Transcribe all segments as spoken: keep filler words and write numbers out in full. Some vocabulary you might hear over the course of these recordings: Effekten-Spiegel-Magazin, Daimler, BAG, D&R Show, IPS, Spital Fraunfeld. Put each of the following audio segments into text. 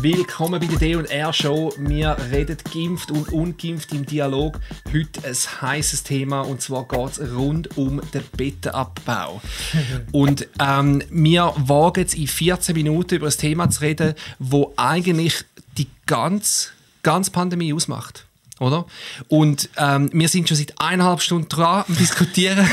Willkommen bei der D und R Show. Wir reden geimpft und ungeimpft im Dialog. Heute ein heißes Thema, und zwar geht es rund um den Bettenabbau. Und ähm, wir wagen jetzt in vierzehn Minuten über ein Thema zu reden, das eigentlich die ganze, ganze Pandemie ausmacht. Oder? Und ähm, wir sind schon seit eineinhalb Stunden dran und diskutieren.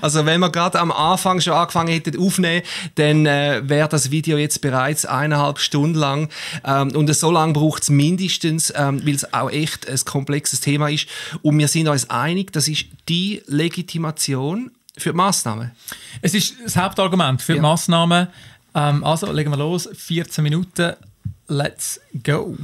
Also wenn wir gerade am Anfang schon angefangen hätten aufnehmen, dann äh, wäre das Video jetzt bereits eineinhalb Stunden lang. Ähm, und so lange braucht es mindestens, ähm, weil es auch echt ein komplexes Thema ist. Und wir sind uns einig, das ist die Legitimation für die Massnahmen. Es ist das Hauptargument für die ja. Massnahmen. Ähm, also legen wir los, vierzehn Minuten, let's go.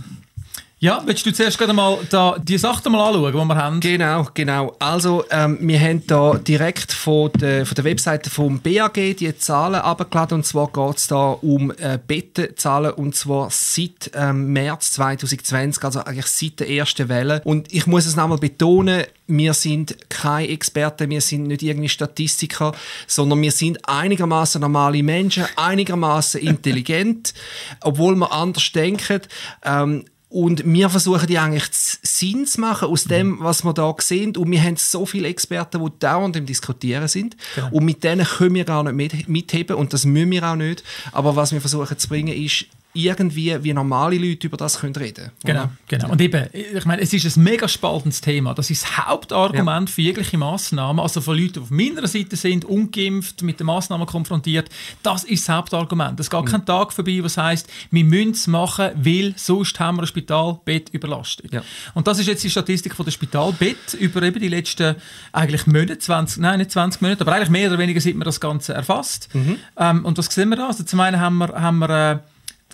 Ja, willst du zuerst gerade mal da die Sachen mal anschauen, die wir haben? Genau, genau. Also ähm, wir haben da direkt von der, von der Webseite vom B A G die Zahlen abgeladen, und zwar geht es da um äh, Bettenzahlen, und zwar seit ähm, März zweitausendzwanzig, also eigentlich seit der ersten Welle. Und ich muss es nochmal betonen, wir sind keine Experten, wir sind nicht irgendwie Statistiker, sondern wir sind einigermaßen normale Menschen, einigermaßen intelligent, obwohl wir anders denken. Ähm, Und wir versuchen die eigentlich Sinn zu machen aus dem, was wir da sehen. Und wir haben so viele Experten, die dauernd im Diskutieren sind. Genau. Und mit denen können wir gar nicht mitheben. Und das müssen wir auch nicht. Aber was wir versuchen zu bringen, ist, irgendwie wie normale Leute über das können reden. Genau, genau. Und eben, ich meine, es ist ein mega spaltendes Thema. Das ist das Hauptargument ja. für jegliche Massnahmen. Also von Leuten, die auf meiner Seite sind, ungeimpft, mit den Massnahmen konfrontiert. Das ist das Hauptargument. Es geht mhm. kein Tag vorbei, was heisst, wir müssen es machen, weil sonst haben wir ein Spitalbett überlastet. Ja. Und das ist jetzt die Statistik von der Spitalbett über eben die letzten eigentlich Monate, zwanzig, nein, nicht zwanzig Monate, aber eigentlich mehr oder weniger seit man das Ganze erfasst. Mhm. Ähm, und was sehen wir da? Also zum einen haben wir, haben wir äh,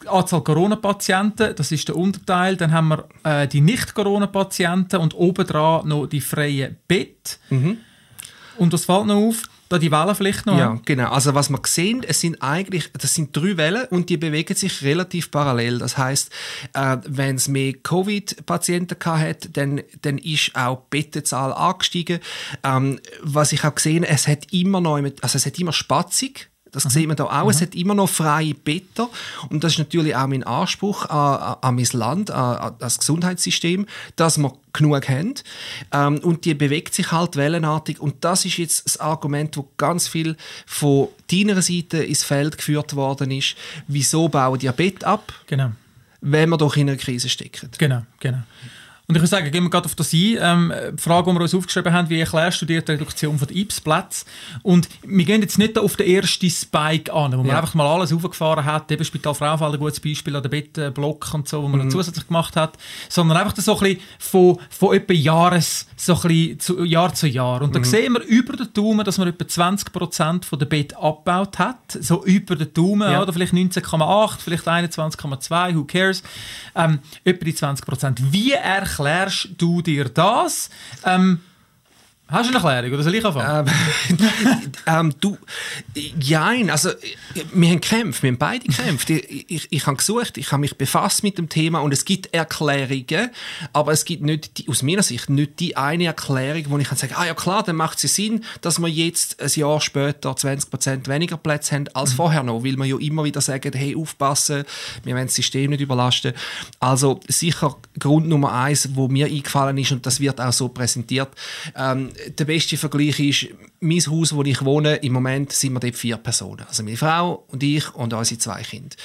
die Anzahl Corona-Patienten, das ist der Unterteil. Dann haben wir äh, die Nicht-Corona-Patienten und obendran noch die freien Bett. Mhm. Und das fällt noch auf, da die Wellen vielleicht noch. Ja, genau. Also was wir sehen, es sind eigentlich, das sind drei Wellen, und die bewegen sich relativ parallel. Das heisst, äh, wenn es mehr Covid-Patienten hatte, dann, dann ist auch die Bettenzahl angestiegen. Ähm, was ich auch gesehen habe, es hat immer noch, also es hat immer Spatzung. Das mhm. sieht man da auch. Mhm. Es hat immer noch freie Betten. Und das ist natürlich auch mein Anspruch an, an mein Land, an, an das Gesundheitssystem, dass wir genug haben. Ähm, und die bewegt sich halt wellenartig. Und das ist jetzt das Argument, das ganz viel von deiner Seite ins Feld geführt worden ist. Wieso bauen die Bett ab, genau. wenn wir doch in einer Krise stecken? Genau, genau. Und ich würde sagen, gehen wir gerade auf das ein. Ähm, die Frage, die wir uns aufgeschrieben haben, wie erklärst du dir die Reduktion von I P S-Plätzen? Und wir gehen jetzt nicht auf den ersten Spike an, wo man ja. einfach mal alles hochgefahren hat, eben Spital Fraunfeld, ein gutes Beispiel, an den Bettenblock und so, wo man mhm. zusätzlich gemacht hat, sondern einfach so ein bisschen von, von etwa Jahres, so ein bisschen zu, Jahr zu Jahr. Und dann mhm. sehen wir über den Daumen, dass man etwa zwanzig Prozent der Betten abgebaut hat, so über den Daumen, ja. oder vielleicht neunzehn Komma acht, vielleicht einundzwanzig Komma zwei, who cares, ähm, etwa die zwanzig Prozent. Wie er erklärst du dir das? Ähm, hast du eine Erklärung oder soll ich anfangen? Ähm, ähm, du, jein, also wir haben gekämpft, wir haben beide gekämpft. Ich, ich, ich habe gesucht, ich habe mich befasst mit dem Thema, und es gibt Erklärungen, aber es gibt nicht, die, aus meiner Sicht nicht die eine Erklärung, wo ich kann sagen, ah ja klar, dann macht es Sinn, dass wir jetzt ein Jahr später zwanzig Prozent weniger Plätze haben als mhm. vorher noch, weil wir ja immer wieder sagen, hey, aufpassen, wir wollen das System nicht überlasten. Also sicher Grund Nummer eins, wo mir eingefallen ist, und das wird auch so präsentiert, ähm, der beste Vergleich ist, mein Haus, wo ich wohne, im Moment sind wir dort vier Personen. Also meine Frau und ich und unsere zwei Kinder.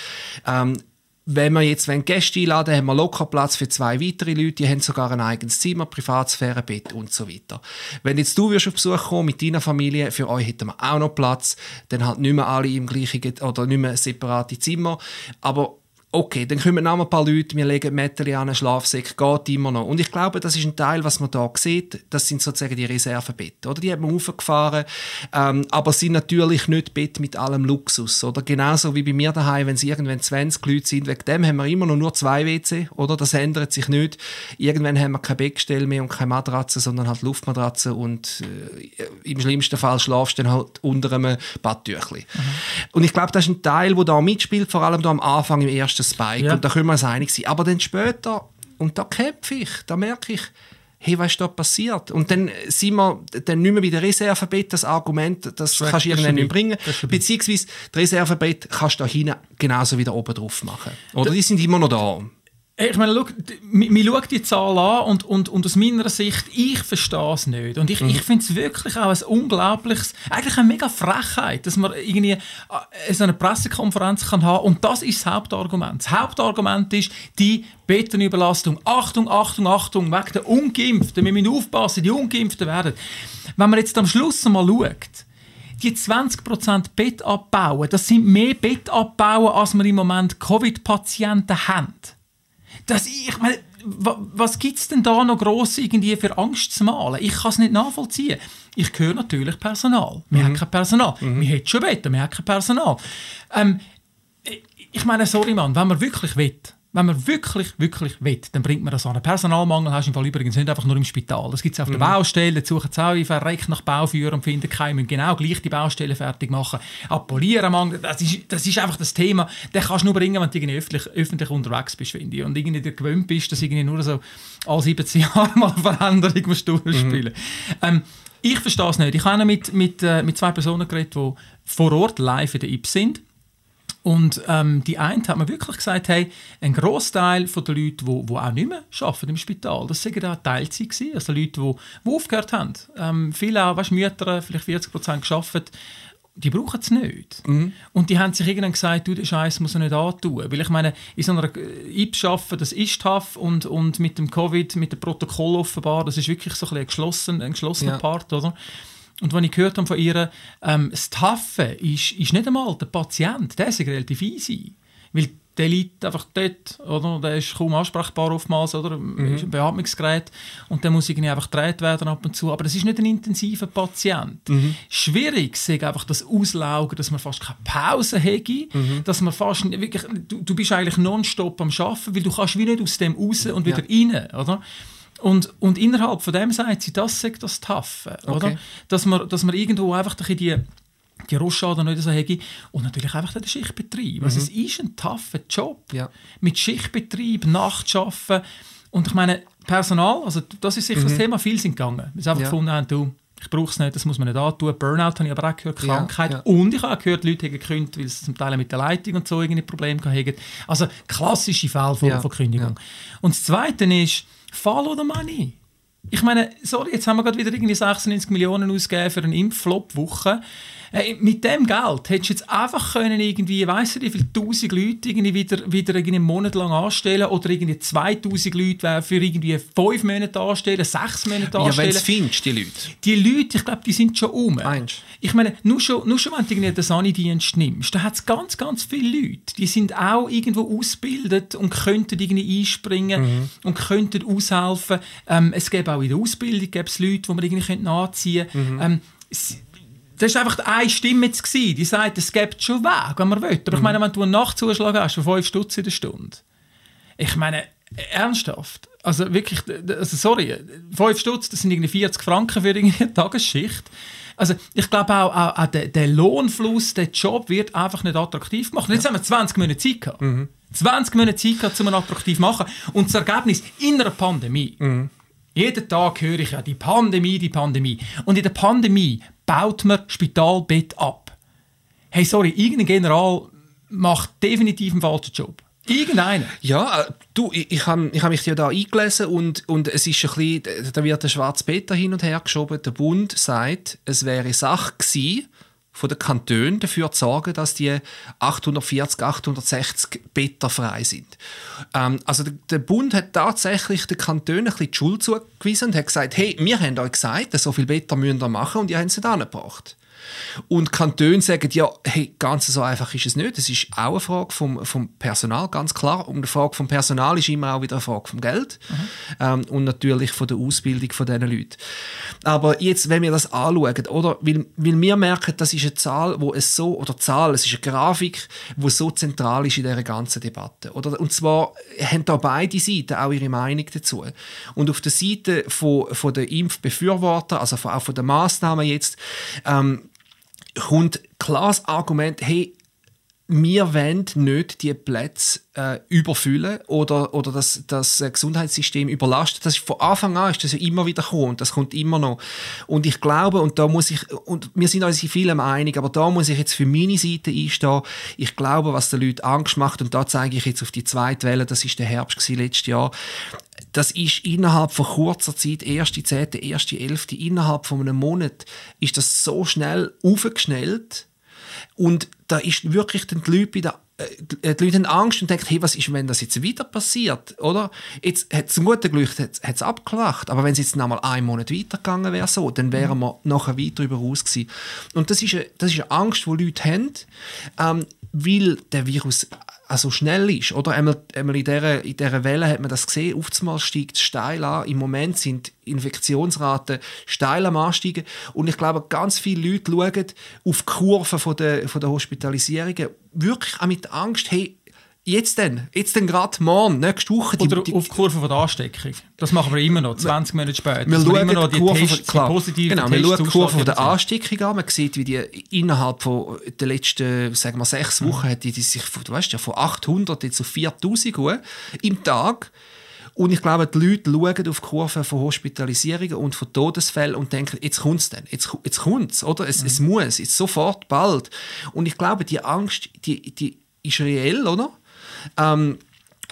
Ähm, wenn wir jetzt wenn Gäste einladen, haben wir locker Platz für zwei weitere Leute. Die haben sogar ein eigenes Zimmer, Privatsphäre, Bett und so weiter. Wenn jetzt du auf Besuch kommen mit deiner Familie, für euch hätten wir auch noch Platz. Dann halt nicht mehr alle im gleichen oder nicht mehr separate Zimmer. Aber okay, dann kommen noch ein paar Leute, wir legen Mätteli an, Schlafsäcke, geht immer noch. Und ich glaube, das ist ein Teil, was man da sieht, das sind sozusagen die Reservebetten, oder? Die hat man hochgefahren, ähm, aber sind natürlich nicht Bett mit allem Luxus, oder? Genauso wie bei mir daheim, wenn es irgendwann zwanzig Leute sind, wegen dem haben wir immer noch nur zwei W C, oder? Das ändert sich nicht. Irgendwann haben wir kein Bettgestell mehr und keine Matratze, sondern halt Luftmatratze, und äh, im schlimmsten Fall schlafst du dann halt unter einem Badtüchli. Mhm. Und ich glaube, das ist ein Teil, der da mitspielt, vor allem da am Anfang, im ersten Spike, ja. und da können wir uns einig sein. Aber dann später, und da kämpfe ich, da merke ich, hey, was ist da passiert? Und dann sind wir dann nicht mehr bei der Reservebett, das Argument, das Schreck, kannst du irgendwann nicht bringen. Beziehungsweise das Reservebett kannst du da hinten genauso wieder oben drauf machen. Oder da, die sind immer noch da. Ich meine, schau, man schaut die Zahl an und, und, und aus meiner Sicht, ich verstehe es nicht. Und ich, mhm. ich finde es wirklich auch ein unglaubliches, eigentlich eine mega Frechheit, dass man irgendwie so eine Pressekonferenz kann haben. Und das ist das Hauptargument. Das Hauptargument ist die Bettenüberlastung. Achtung, Achtung, Achtung, wegen der Ungeimpften. Wir müssen aufpassen, die Ungeimpften werden. Wenn man jetzt am Schluss mal schaut, die zwanzig Prozent Bett abbauen, das sind mehr Bett abbauen, als wir im Moment Covid-Patienten haben. Das, ich meine, was gibt es denn da noch gross irgendwie für Angst zu malen? Ich kann es nicht nachvollziehen. Ich höre natürlich Personal. Wir mhm. haben kein Personal. Mhm. Wir hätten schon Betten, wir haben kein Personal. Ähm, ich meine, sorry Mann, wenn man wirklich will, wenn man wirklich, wirklich will, dann bringt man das an. Einen Personalmangel hast du im Fall übrigens nicht einfach nur im Spital. Das gibt es auf mhm. der Baustelle, suchen es auch, verreckt nach Bauführern und finden keinen, müssen genau gleich die Baustelle fertig machen. Apolierenmangel, das ist, das ist einfach das Thema. Den kannst du nur bringen, wenn du irgendwie öffentlich, öffentlich unterwegs bist, finde ich. Und irgendwie dir gewöhnt bist, dass irgendwie nur so alle siebzehn Jahre mal eine Veränderung musst du durchspielen. Mhm. Ähm, ich verstehe es nicht. Ich habe mit, mit, äh, mit zwei Personen geredet, die vor Ort live in der I P S sind. Und ähm, die eine hat mir wirklich gesagt, hey, ein Großteil der Leute, die auch nicht mehr arbeiten im Spital, das waren auch Teilzeit gewesen, also Leute, die, die aufgehört haben. Ähm, viele auch, weißt, Mütter, vielleicht vierzig Prozent gearbeitet, die brauchen es nicht. Mhm. Und die haben sich irgendwann gesagt, du, den Scheiß muss er nicht antun. Weil ich meine, in so einer I P S arbeiten, das ist tough und, und mit dem Covid, mit dem Protokoll offenbar, das ist wirklich so ein, ein geschlossener, ein geschlossener ja. Part, oder? Und wenn ich gehört habe von ihr, ähm, das Taffe ist, ist nicht einmal der Patient, der ist relativ easy. Weil der liegt einfach dort, oder? Der ist kaum ansprechbar oftmals, oder? Mhm. Ist ein Beatmungsgerät und der muss irgendwie einfach gedreht werden ab und zu. Aber das ist nicht ein intensiver Patient. Mhm. Schwierig sehe einfach das Auslaugen, dass man fast keine Pause hätte, mhm. dass man fast wirklich, du, du bist eigentlich nonstop am Arbeiten, weil du kannst wie nicht aus dem raus und wieder ja. rein, oder? Und, und innerhalb von dem sagt sie, das sagt das Taffe, oder? Okay. Dass man, dass man irgendwo einfach die, die Rostschaden nicht so hätte. Und natürlich einfach den Schichtbetrieb. Mhm. Also es ist ein taffer Job. Ja. Mit Schichtbetrieb, Nachtschaffen. Und ich meine, Personal, also das ist sicher mhm. das Thema, viel sind gegangen. Wir haben einfach ja. gefunden, haben, du, ich brauche es nicht, das muss man nicht antun. Burnout habe ich aber auch gehört, Krankheit. Ja, ja. Und ich habe auch gehört, Leute haben gekündigt, weil sie zum Teil mit der Leitung und so irgendwie Probleme hatten. Also klassische Fälle von, ja. von Kündigung. Ja. Und das Zweite ist, follow the money. Ich meine, sorry, jetzt haben wir gerade wieder irgendwie sechsundneunzig Millionen ausgegeben für eine Impfflop-Woche. Äh, mit dem Geld hättest du jetzt einfach können irgendwie, weiss ich wie viele tausend Leute irgendwie wieder, wieder irgendwie einen Monat lang anstellen oder irgendwie zweitausend Leute für irgendwie fünf Monate anstellen, sechs Monate anstellen. Ja, wenn du es findest, die Leute. Die Leute, ich glaube, die sind schon um. Einst. Ich meine, nur schon, nur schon wenn du irgendwie den Sanidienst nimmst, da hat es ganz, ganz viele Leute, die sind auch irgendwo ausgebildet und könnten irgendwie einspringen mhm. und könnten aushelfen. Ähm, es gäbe auch in der Ausbildung gäbe es Leute, die man irgendwie nachziehen könnte. Mhm. Ähm, das war einfach eine Stimme jetzt gewesen, die sagt, es gibt schon Weg, wenn man will. Aber mhm. ich meine, wenn du einen Nachtzuschlag hast von fünf Stutz in der Stunde, ich meine, ernsthaft, also wirklich, also sorry, fünf Stutz, das sind irgendwie vierzig Franken für irgendeine Tagesschicht. Also ich glaube auch, auch, auch der, der Lohnfluss, der Job wird einfach nicht attraktiv gemacht. Und jetzt ja. haben wir zwanzig Monate Zeit gehabt. Mhm. zwanzig Monate Zeit gehabt, um ihn attraktiv zu machen. Und das Ergebnis in einer Pandemie. Mhm. Jeden Tag höre ich ja die Pandemie, die Pandemie. Und in der Pandemie baut man Spitalbett ab. Hey, sorry, irgendein General macht definitiv einen falschen Job. Irgendeiner. Ja, du, ich, ich habe ich hab mich ja da eingelesen und, und es ist ein bisschen, da wird ein schwarzes Peter hin und her geschoben. Der Bund sagt, es wäre Sache gewesen, von den Kantonen dafür zu sorgen, dass die achthundertvierzig, achthundertsechzig Betten frei sind. Ähm, also der, der Bund hat tatsächlich den Kantonen ein bisschen die Schuld zugewiesen und hat gesagt, hey, wir haben euch gesagt, so viele Betten müsst ihr machen und ihr habt es nicht angebracht. Und die Kantone sagen, ja, hey, ganz so einfach ist es nicht. Es ist auch eine Frage vom, vom Personal, ganz klar. Und die Frage vom Personal ist immer auch wieder eine Frage vom Geld. Mhm. Ähm, und natürlich von der Ausbildung von diesen Leuten. Aber jetzt, wenn wir das anschauen, oder, weil, weil wir merken, das ist eine Zahl, wo es so, oder Zahl, es ist eine Grafik, die so zentral ist in dieser ganzen Debatte. Oder? Und zwar haben da beide Seiten auch ihre Meinung dazu. Und auf der Seite von, von der Impfbefürworter, also von, auch von den Massnahmen jetzt, ähm, kommt klares Argument, hey, wir wollen nicht die Plätze äh, überfüllen oder, oder das, das Gesundheitssystem überlasten. Das ist von Anfang an ist das ja immer wieder gekommen und das kommt immer noch. Und ich glaube, und da muss ich, und wir sind uns in vielem einig, aber da muss ich jetzt für meine Seite einstehen. Ich glaube, was den Leuten Angst macht, und da zeige ich jetzt auf die zweite Welle, das war der Herbst letztes Jahr, das ist innerhalb von kurzer Zeit, erste Zehnte, erste Elfte, innerhalb von einem Monat, ist das so schnell aufgeschnellt. Und da ist wirklich den Leuten äh, die Leute haben Angst und denken, hey, was ist, wenn das jetzt wieder passiert? Oder? Jetzt hat es zum guten Glück hat's abgelacht, aber wenn es jetzt noch mal einen Monat weitergegangen wäre, so, dann wären wir nachher weiter über raus gewesen. Und das ist, eine, das ist eine Angst, die Leute haben, ähm, weil der Virus also schnell ist, oder? Einmal, einmal in dieser, in dieser Welle hat man das gesehen, oftmal steigt es steil an. Im Moment sind Infektionsraten steil am Ansteigen. Und ich glaube, ganz viele Leute schauen auf die Kurve von der, von der Hospitalisierungen wirklich auch mit Angst, hey, jetzt denn, jetzt denn gerade morgen, nächste Woche. Die, Oder die, auf die Kurve von der Ansteckung. Das machen wir immer noch, zwanzig Minuten später. Wir schauen immer noch die, Kurve Tests, von, die positiven genau, Tests. Genau, wir schauen die Kurve von der Ansteckung an. Man sieht, wie die innerhalb von den letzten sagen wir, sechs Wochen mhm. hat die, die sich du weißt ja, von achthundert jetzt auf viertausend im Tag. Und ich glaube, die Leute schauen auf die Kurve von Hospitalisierungen und von Todesfällen und denken, jetzt kommt es denn, jetzt, jetzt kommt es, oder? Es, mhm. es muss, jetzt sofort, bald. Und ich glaube, die Angst, die, die ist reell, oder? Ähm,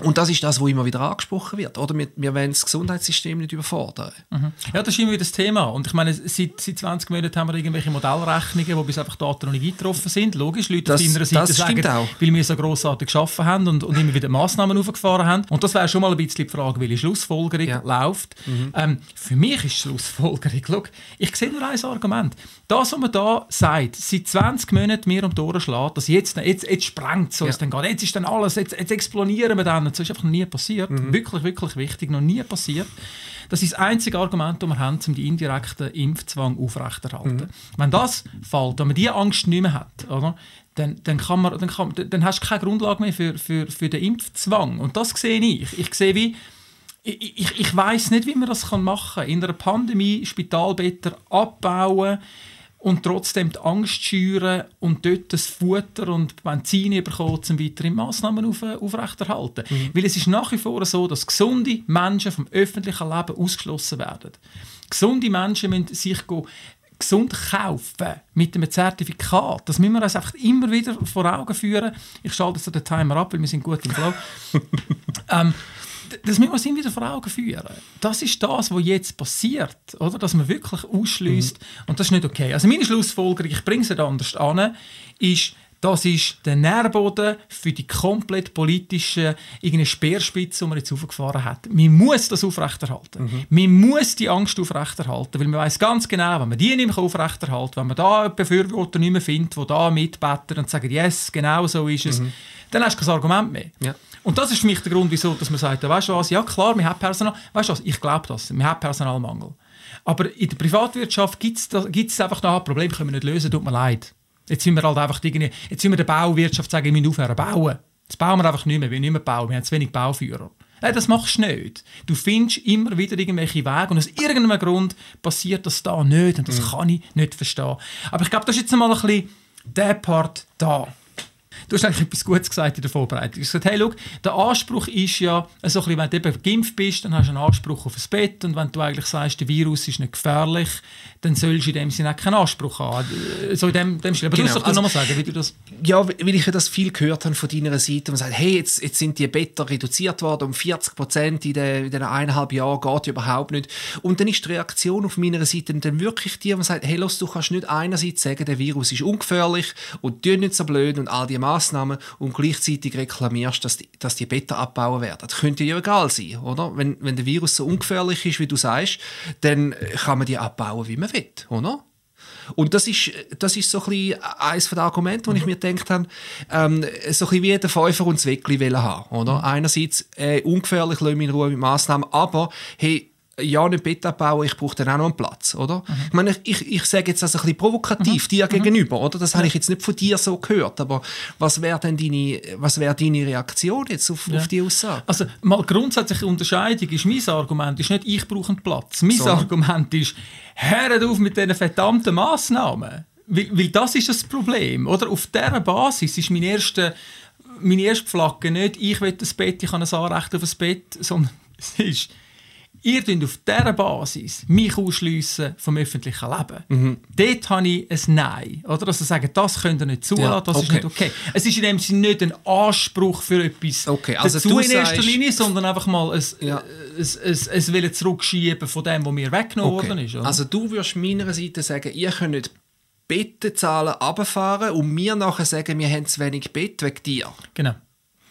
und das ist das, was immer wieder angesprochen wird. Oder? Wir, wir wollen das Gesundheitssystem nicht überfordern. Mhm. Ja, das ist immer wieder das Thema. Und ich meine, seit, seit zwanzig Monaten haben wir irgendwelche Modellrechnungen, die bis einfach Daten noch nicht eingetroffen sind. Logisch, Leute das, auf deiner Seite sagen, auch. Weil wir so grossartig geschaffen haben und, und immer wieder Massnahmen aufgefahren haben. Und das wäre schon mal ein bisschen die Frage, welche Schlussfolgerung ja. läuft. Mhm. Ähm, für mich ist die Schlussfolgerung, look, ich sehe nur ein Argument. Das, was man da sagt, seit zwanzig Monaten mir um die Ohren schlägt, dass jetzt, jetzt, jetzt sprengt es uns ja. dann geht. Jetzt ist dann alles, jetzt, jetzt explodieren wir dann. Das ist einfach noch nie passiert. Mhm. Wirklich, wirklich wichtig. Noch nie passiert. Das ist das einzige Argument, das wir haben, um den indirekten Impfzwang aufrechterhalten. Mhm. Wenn das fällt, wenn man diese Angst nicht mehr hat, oder, dann, dann, kann man, dann, kann, dann hast du keine Grundlage mehr für, für, für den Impfzwang. Und das sehe ich. Ich sehe, wie Ich, ich, ich weiss nicht, wie man das machen kann. In einer Pandemie Spitalbetten abbauen und trotzdem die Angst schüren und dort das Futter und Benzin bekommen, um weitere Massnahmen auf, aufrechterhalten. Mhm. Weil es ist nach wie vor so, dass gesunde Menschen vom öffentlichen Leben ausgeschlossen werden. Gesunde Menschen müssen sich gesund kaufen mit einem Zertifikat. Das müssen wir uns einfach immer wieder vor Augen führen. Ich schalte jetzt den Timer ab, weil wir sind gut im Flow. ähm, Das müssen wir uns immer wieder vor Augen führen. Das ist das, was jetzt passiert, oder? Dass man wirklich ausschließt. Mhm. Und das ist nicht okay. Also meine Schlussfolgerung, ich bringe es nicht anders an, ist, das ist der Nährboden für die komplett politische Speerspitze, die man jetzt aufgefahren hat. Man muss das aufrechterhalten. Mhm. Man muss die Angst aufrechterhalten, weil man weiss ganz genau, wenn man die nicht mehr aufrechterhalten kann, wenn man da Befürworter nicht mehr findet, die da mitbetten und sagen, yes, genau so ist es, mhm. dann hast du kein Argument mehr. Ja. Und das ist für mich der Grund, wieso dass man sagt, weißt du was, ja klar, wir haben Personal, weißt du was, ich glaube das, wir haben Personalmangel. Aber in der Privatwirtschaft gibt es einfach noch ein Problem, können wir nicht lösen, tut mir leid. Jetzt sind wir halt einfach irgendwie, jetzt sind wir der Bauwirtschaft, sagen, wir müssen aufhören bauen. Jetzt bauen wir einfach nicht mehr, wir nicht mehr bauen, wir haben zu wenig Bauführer. Nein, das machst du nicht. Du findest immer wieder irgendwelche Wege und aus irgendeinem Grund passiert das da nicht und das mhm. kann ich nicht verstehen. Aber ich glaube, das ist jetzt mal ein bisschen der Part da. Du hast eigentlich etwas Gutes gesagt in der Vorbereitung. Du hast gesagt, hey, schau, der Anspruch ist ja, so ein bisschen, wenn du eben geimpft bist, dann hast du einen Anspruch auf das Bett. Und wenn du eigentlich sagst, der Virus ist nicht gefährlich, dann sollst du in dem Sinne keinen Anspruch haben. So in dem, dem Stil. Aber genau. Du musst doch also, nochmal sagen, wie du das... Ja, weil ich ja das viel gehört habe von deiner Seite. Man sagt, hey, jetzt, jetzt sind die Betten reduziert worden um vierzig Prozent in diesen eineinhalb Jahren, geht überhaupt nicht. Und dann ist die Reaktion auf meiner Seite dann wirklich die, man sagt, hey, los, du kannst nicht einerseits sagen, der Virus ist ungefährlich und du nicht so blöd und all die Massnahmen und gleichzeitig reklamierst, dass die, dass die Betten abbauen werden. Das könnte ja egal sein, oder? Wenn, wenn der Virus so ungefährlich ist, wie du sagst, dann kann man die abbauen, wie man will, oder? Und das ist, das ist so ein bisschen eines der Argumente, wo ich mir gedacht habe, ähm, so ein bisschen wie der Pfeifer und das Weckli wollen haben, oder? Einerseits äh, ungefährlich, lassen wir in Ruhe mit Massnahmen, aber hey, ja, nicht Bett abbauen, ich brauche dann auch noch einen Platz, oder? Mhm. Ich meine, ich, ich sage jetzt das ein bisschen provokativ mhm. dir mhm. gegenüber, oder? Das ja. habe ich jetzt nicht von dir so gehört, aber was wäre denn deine, was wäre deine Reaktion jetzt auf, ja. auf die Aussage? Also, mal grundsätzliche Unterscheidung ist, mein Argument ist nicht, ich brauche einen Platz. Mein so. Argument ist, hört auf mit diesen verdammten Massnahmen. Weil, weil das ist das Problem, oder? Auf dieser Basis ist mein erste, meine erste Flagge nicht, ich will ein Bett, ich habe ein Anrecht auf ein Bett, sondern es ist, ihr könnt auf dieser Basis mich ausschliessen vom öffentlichen Leben. Mhm. Dort habe ich ein Nein, oder? Also sagen, das könnt ihr nicht zulassen, ja, das okay. ist nicht okay. Es ist in dem Sinne nicht ein Anspruch für etwas okay, also dazu in erster Linie, sondern einfach mal ein, ja. ein, ein, ein, ein Zurückschieben von dem, was mir weggenommen okay. worden ist. Oder? Also du würdest meiner Seite sagen, ihr könnt nicht Bettzahlen runterfahren und mir nachher sagen, wir haben zu wenig Bett wegen dir. Genau.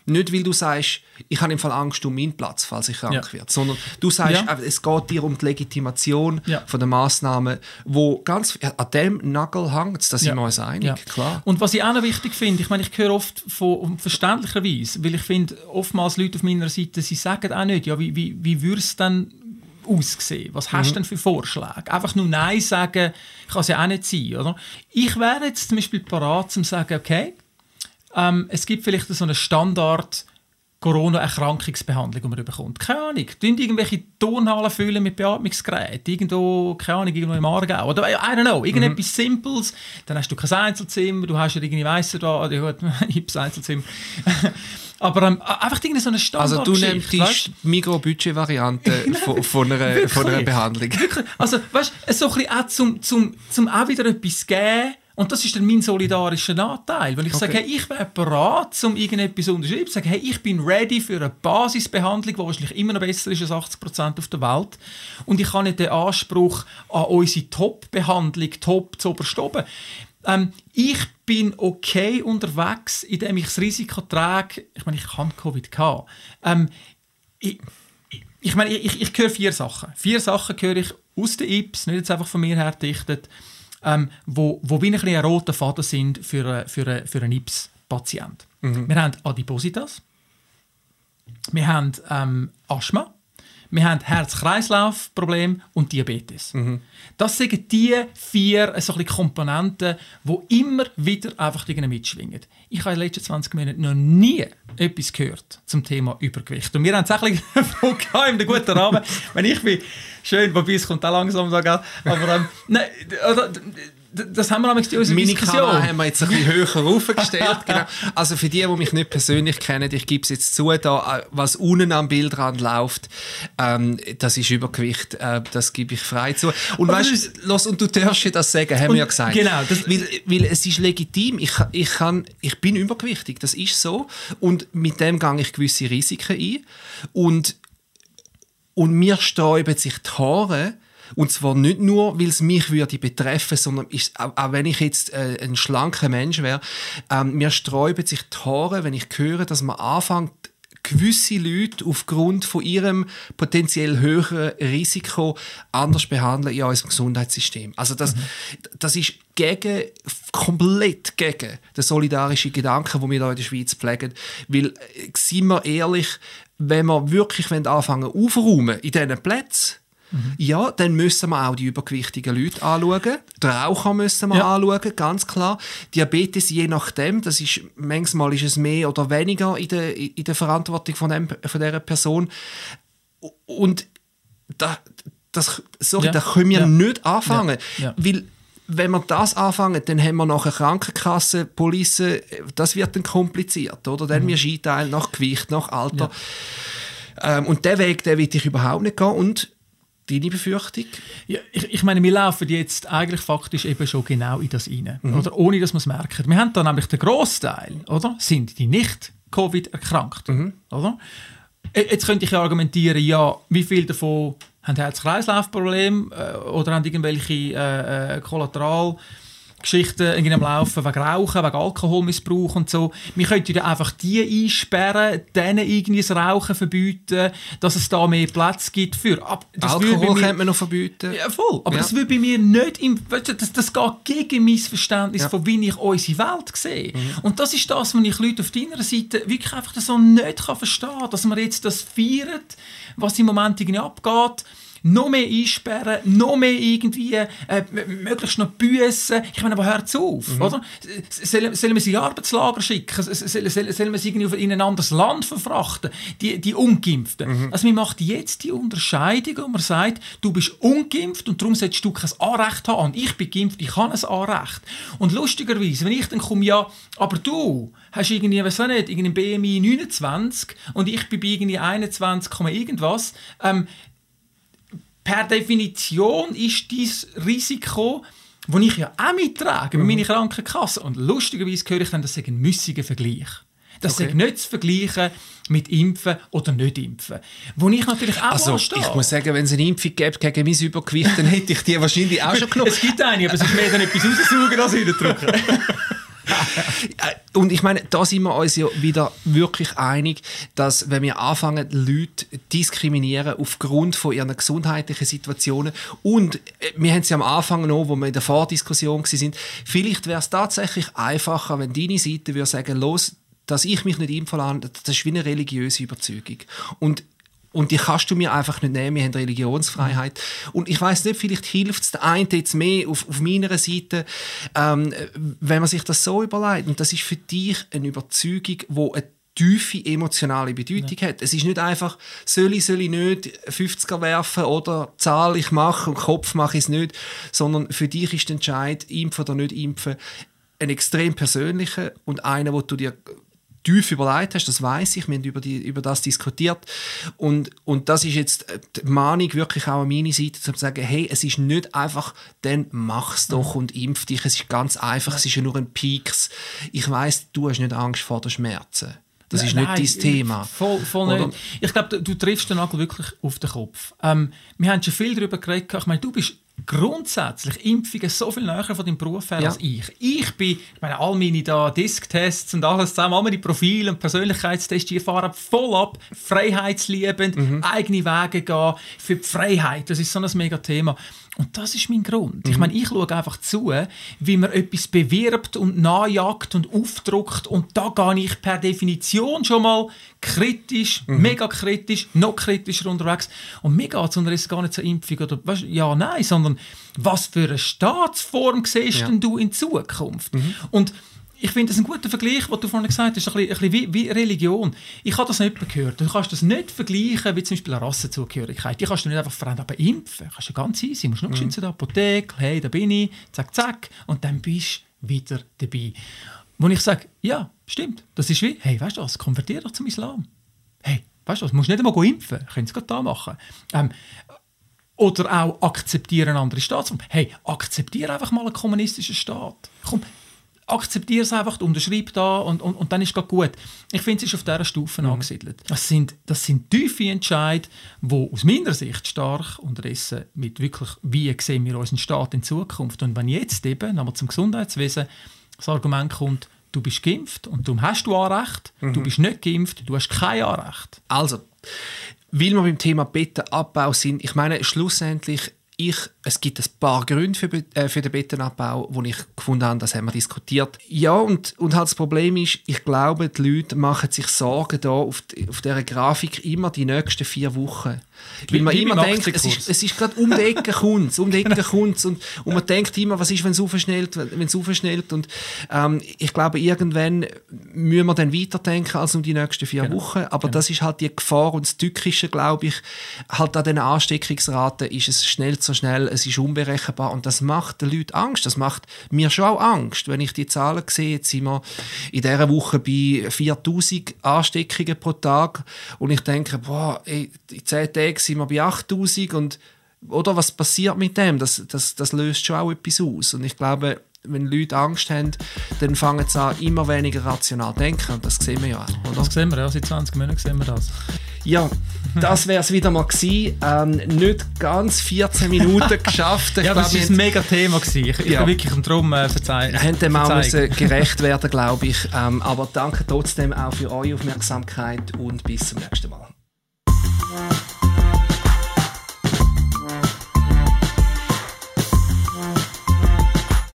Nicht, weil du sagst, ich habe im Fall Angst um meinen Platz, falls ich krank ja. werde, sondern du sagst, ja. es geht dir um die Legitimation ja. von der Massnahmen, wo ganz an dem Nagel hängt, da sind wir uns einig. Ja. Klar. Und was ich auch noch wichtig finde, ich meine, ich höre oft von, verständlicherweise, weil ich finde, oftmals Leute auf meiner Seite, sie sagen auch nicht, ja, wie, wie, wie würde es denn aussehen? Was hast du mhm. denn für Vorschläge? Einfach nur Nein sagen, kann es ja auch nicht sein. Oder? Ich wäre jetzt zum Beispiel parat, um zu sagen, okay, ähm, es gibt vielleicht so eine Standard-Corona-Erkrankungsbehandlung, die man bekommt. Keine Ahnung, tun irgendwelche Turnhallen füllen mit Beatmungsgeräten, irgendwo, keine Ahnung, irgendwo im Aargau, oder I don't know, irgendetwas mhm. Simples, dann hast du kein Einzelzimmer, du hast ja irgendwie, weiss ja da, ja gut, ich habe ein Einzelzimmer. Aber ähm, einfach irgendeine so eine Standard. Also du nimmst die Mikrobudget-Variante von, von, einer, von einer Behandlung. Wirklich. Also weißt du, so ein bisschen auch zum, zum, zum auch wieder etwas geben. Und das ist dann mein solidarischer Anteil. Wenn ich okay. sage, hey, ich wäre bereit, um irgendetwas zu unterschreiben, ich sage, hey, ich bin ready für eine Basisbehandlung, die wahrscheinlich immer noch besser ist als achtzig Prozent auf der Welt. Und ich habe nicht den Anspruch an unsere Top-Behandlung, Top zu oberstoben. Ähm, ich bin okay unterwegs, indem ich das Risiko trage. Ich meine, ich habe Covid gehabt. Ähm, ich, ich meine, ich, ich höre vier Sachen. Vier Sachen höre ich aus der I P S, nicht jetzt einfach von mir her dichtet, ähm, wo, wo wie ein bisschen ein roter Faden sind für, für, für einen I P S-Patient. Mhm. Wir haben Adipositas, wir haben ähm, Asthma, wir haben Herz-Kreislauf-Probleme und Diabetes. Mhm. Das sind die vier so Komponenten, die immer wieder einfach mitschwingen. Ich habe in den letzten zwanzig Minuten noch nie etwas gehört zum Thema Übergewicht. Und wir haben es auch ein bisschen in den guten Rahmen. Wenn ich bin, schön, wobei es kommt auch langsam. Aber ähm, nein, das haben wir nämlich in unserer Diskussion. Meine Kamera haben wir jetzt ein bisschen höher aufgestellt. Genau. Also für die, die mich nicht persönlich kennen, ich gebe es jetzt zu, da, was unten am Bildrand läuft, ähm, das ist Übergewicht, äh, das gebe ich frei zu. Und, weißt, los, und du darfst ja das sagen, haben wir ja gesagt. Genau. Das, weil, weil es ist legitim, ich, ich, kann, ich bin übergewichtig, das ist so. Und mit dem gehe ich gewisse Risiken ein. Und, und mir sträuben sich die Haare. Und zwar nicht nur, weil es mich würde betreffen, sondern ist, auch, auch wenn ich jetzt äh, ein schlanker Mensch wäre, ähm, mir sträuben sich die Haare, wenn ich höre, dass man anfängt, gewisse Leute aufgrund von ihrem potenziell höheren Risiko anders behandeln in unserem Gesundheitssystem. Also das, mhm. das ist gegen, komplett gegen den solidarischen Gedanken, den wir hier in der Schweiz pflegen. Weil, äh, seien wir ehrlich, wenn wir wirklich anfangen aufräumen in diesen Plätzen, Mhm. ja, dann müssen wir auch die übergewichtigen Leute anschauen. Die Raucher müssen wir ja. anschauen, ganz klar. Diabetes, je nachdem, das ist, manchmal ist es mehr oder weniger in der, in der Verantwortung von, dem, von dieser Person. Und da, das, sorry, ja. da können wir ja. nicht anfangen. Ja. Ja. Weil, wenn wir das anfangen, dann haben wir nachher Krankenkasse, Police, das wird dann kompliziert, oder? Dann mhm. wir einteilen nach Gewicht, nach Alter. Ja. Ähm, und diesen Weg, den will ich überhaupt nicht gehen. Und deine Befürchtung? Ja, ich, ich meine, wir laufen jetzt eigentlich faktisch eben schon genau in das rein, mhm. oder? Ohne dass man es merkt. Wir haben da nämlich den Grossteil, oder? Sind die nicht Covid-erkrankt, mhm. oder? Jetzt könnte ich ja argumentieren, ja, wie viel davon haben Herz-Kreislauf-Probleme äh, oder haben irgendwelche äh, äh, Kollateralgeschichten irgendwie am Laufen wegen Rauchen, wegen Alkoholmissbrauch und so. Wir könnten dann einfach die einsperren, denen irgendwie das Rauchen verbieten, dass es da mehr Platz gibt für. Das Alkohol mir, könnte man noch verbieten. Ja, voll. Aber ja. das würde bei mir nicht im, das, das geht gegen mein Verständnis ja. von wie ich unsere Welt sehe. Mhm. Und das ist das, was ich Leute auf deiner Seite wirklich einfach so nicht verstehen kann, dass man jetzt das feiert, was im Moment irgendwie abgeht. noch mehr einsperren, noch mehr irgendwie, äh, möglichst noch büssen. Ich meine, aber hört auf, mhm. oder? Sollen soll wir sie in Arbeitslager schicken? Sollen soll, soll wir sie irgendwie in ein anderes Land verfrachten? Die, die Ungeimpften. Mhm. Also man macht jetzt die Unterscheidung und man sagt, du bist ungeimpft und darum solltest du kein Anrecht haben. Ich bin geimpft, ich habe ein Anrecht. Und lustigerweise, wenn ich dann komme, ja, aber du hast irgendwie, weiss ich nicht, irgendein B M I neunundzwanzig und ich bin bei irgendwie einundzwanzig, irgendwas, ähm, per Definition ist dieses Risiko, das ich ja auch mittrage, mhm. mit meiner Krankenkasse. Und lustigerweise höre ich dann, das sei ein müssiger Vergleich. Das okay. sei nicht zu vergleichen mit Impfen oder nicht Impfen. Wo ich natürlich auch also, anstehe. Ich muss sagen, wenn es eine Impfung gäbe gegen mein Übergewicht, dann hätte ich die wahrscheinlich auch schon genommen. Es gibt eine, aber es ist mehr dann etwas raussaugen als reindrücken. Und ich meine, da sind wir uns ja wieder wirklich einig, dass wenn wir anfangen, Leute diskriminieren aufgrund von ihren gesundheitlichen Situationen, und wir haben es ja am Anfang noch, wo wir in der Vordiskussion waren, vielleicht wäre es tatsächlich einfacher, wenn deine Seite würde sagen, los, dass ich mich nicht impfen lasse, das ist wie eine religiöse Überzeugung. Und Und die kannst du mir einfach nicht nehmen. Wir haben Religionsfreiheit. Und ich weiss nicht, vielleicht hilft es der einen jetzt mehr auf, auf meiner Seite, ähm, wenn man sich das so überlegt. Und das ist für dich eine Überzeugung, die eine tiefe emotionale Bedeutung ja. hat. Es ist nicht einfach, soll ich, soll ich nicht fünfziger werfen oder Zahl ich mache und Kopf mache ich es nicht. Sondern für dich ist der Entscheid, impfen oder nicht impfen, ein extrem persönlicher und einer, wo du dir tief überlegt hast, das weiss ich, wir haben über, die, über das diskutiert und, und das ist jetzt die Mahnung wirklich auch an meine Seite, zu sagen, hey, es ist nicht einfach, dann mach's doch und impf dich, es ist ganz einfach, es ist ja nur ein Pieks. Ich weiss, du hast nicht Angst vor den Schmerzen. Das ist nein, nicht dein Thema. Voll, voll nicht. Ich glaube, du triffst den Nagel wirklich auf den Kopf. Ähm, wir haben schon viel darüber geredet. Ich meine, du bist grundsätzlich Impfungen so viel näher von deinem Beruf her ja. als ich. Ich bin, ich meine, all meine da Disk-Tests und alles zusammen, all meine Profile und Persönlichkeitstests, die fahren voll ab, freiheitsliebend, mhm. eigene Wege gehen für die Freiheit. Das ist so ein mega Thema. Und das ist mein Grund. Mhm. Ich meine, ich schaue einfach zu, wie man etwas bewirbt und nachjagt und aufdruckt. Und da gehe ich per Definition schon mal kritisch, mhm. mega kritisch, noch kritischer unterwegs. Und mir geht es unter anderem gar nicht zur Impfung oder weißt, ja, nein, sondern was für eine Staatsform siehst ja. denn du in Zukunft? Mhm. Und ich finde, das ist ein guter Vergleich, was du vorhin gesagt hast, ein bisschen, ein bisschen wie, wie Religion. Ich habe das nicht gehört. Du kannst das nicht vergleichen wie zum Beispiel eine Rassenzugehörigkeit. Die kannst du nicht einfach verändern, aber impfen kannst du ganz easy. Du musst nur mhm. zu der Apotheke, hey, da bin ich, zack, zack, und dann bist du wieder dabei. Wo ich sage, ja, stimmt, das ist wie, hey, weißt du was, konvertiere doch zum Islam. Hey, weißt du was, du musst nicht einmal impfen, können es gerade da machen. Ähm, oder auch akzeptiere eine andere Staatsform. Hey, akzeptiere einfach mal einen kommunistischen Staat. Komm, akzeptiere es einfach, unterschreib da und, und, und dann ist es gut. Ich finde, es ist auf dieser Stufe mhm. angesiedelt. Das sind, das sind tiefe Entscheide, die aus meiner Sicht stark unterdessen mit wirklich, wie sehen wir unseren Staat in Zukunft. Und wenn jetzt eben, nochmal zum Gesundheitswesen, das Argument kommt, du bist geimpft und darum hast du Anrecht, mhm. du bist nicht geimpft, du hast kein Anrecht. Also, weil wir beim Thema Bettenabbau sind, ich meine, schlussendlich Ich, es gibt ein paar Gründe für, äh, für den Bettenabbau, die ich gefunden habe, das haben wir diskutiert. Ja, und, und halt das Problem ist, ich glaube, die Leute machen sich Sorgen da auf, die, auf dieser Grafik immer die nächsten vier Wochen. Weil man wie immer denkt, es ist, es ist gerade um die Ecke kommt um die Ecke kommt und, und man denkt immer, was ist, wenn es aufschnellt, wenn es aufschnellt. Und ähm, ich glaube, irgendwann müssen wir dann weiterdenken als um die nächsten vier genau. Wochen. Aber genau. das ist halt die Gefahr und das Tückische, glaube ich, halt an diesen Ansteckungsraten ist es schnell zu so schnell, es ist unberechenbar und das macht den Leuten Angst. Das macht mir schon auch Angst, wenn ich die Zahlen sehe. Jetzt sind wir in dieser Woche bei viertausend Ansteckungen pro Tag und ich denke, boah, ey, in zehn Tagen sind wir bei achttausend und oder was passiert mit dem? Das, das, das löst schon auch etwas aus und ich glaube, wenn Leute Angst haben, dann fangen sie an, immer weniger rational zu denken und das sehen wir ja auch. Oder? Das sehen wir ja, seit zwanzig Monaten sehen wir das. Ja, das wäre es wieder mal gewesen. Ähm, nicht ganz vierzehn Minuten geschafft. Ich ja, glaub, das war ein mega Thema gewesen. Ich, ich ja. bin wirklich darum äh, verzeihen. Wir haben dem auch müssen gerecht werden, glaube ich. Ähm, aber danke trotzdem auch für eure Aufmerksamkeit und bis zum nächsten Mal.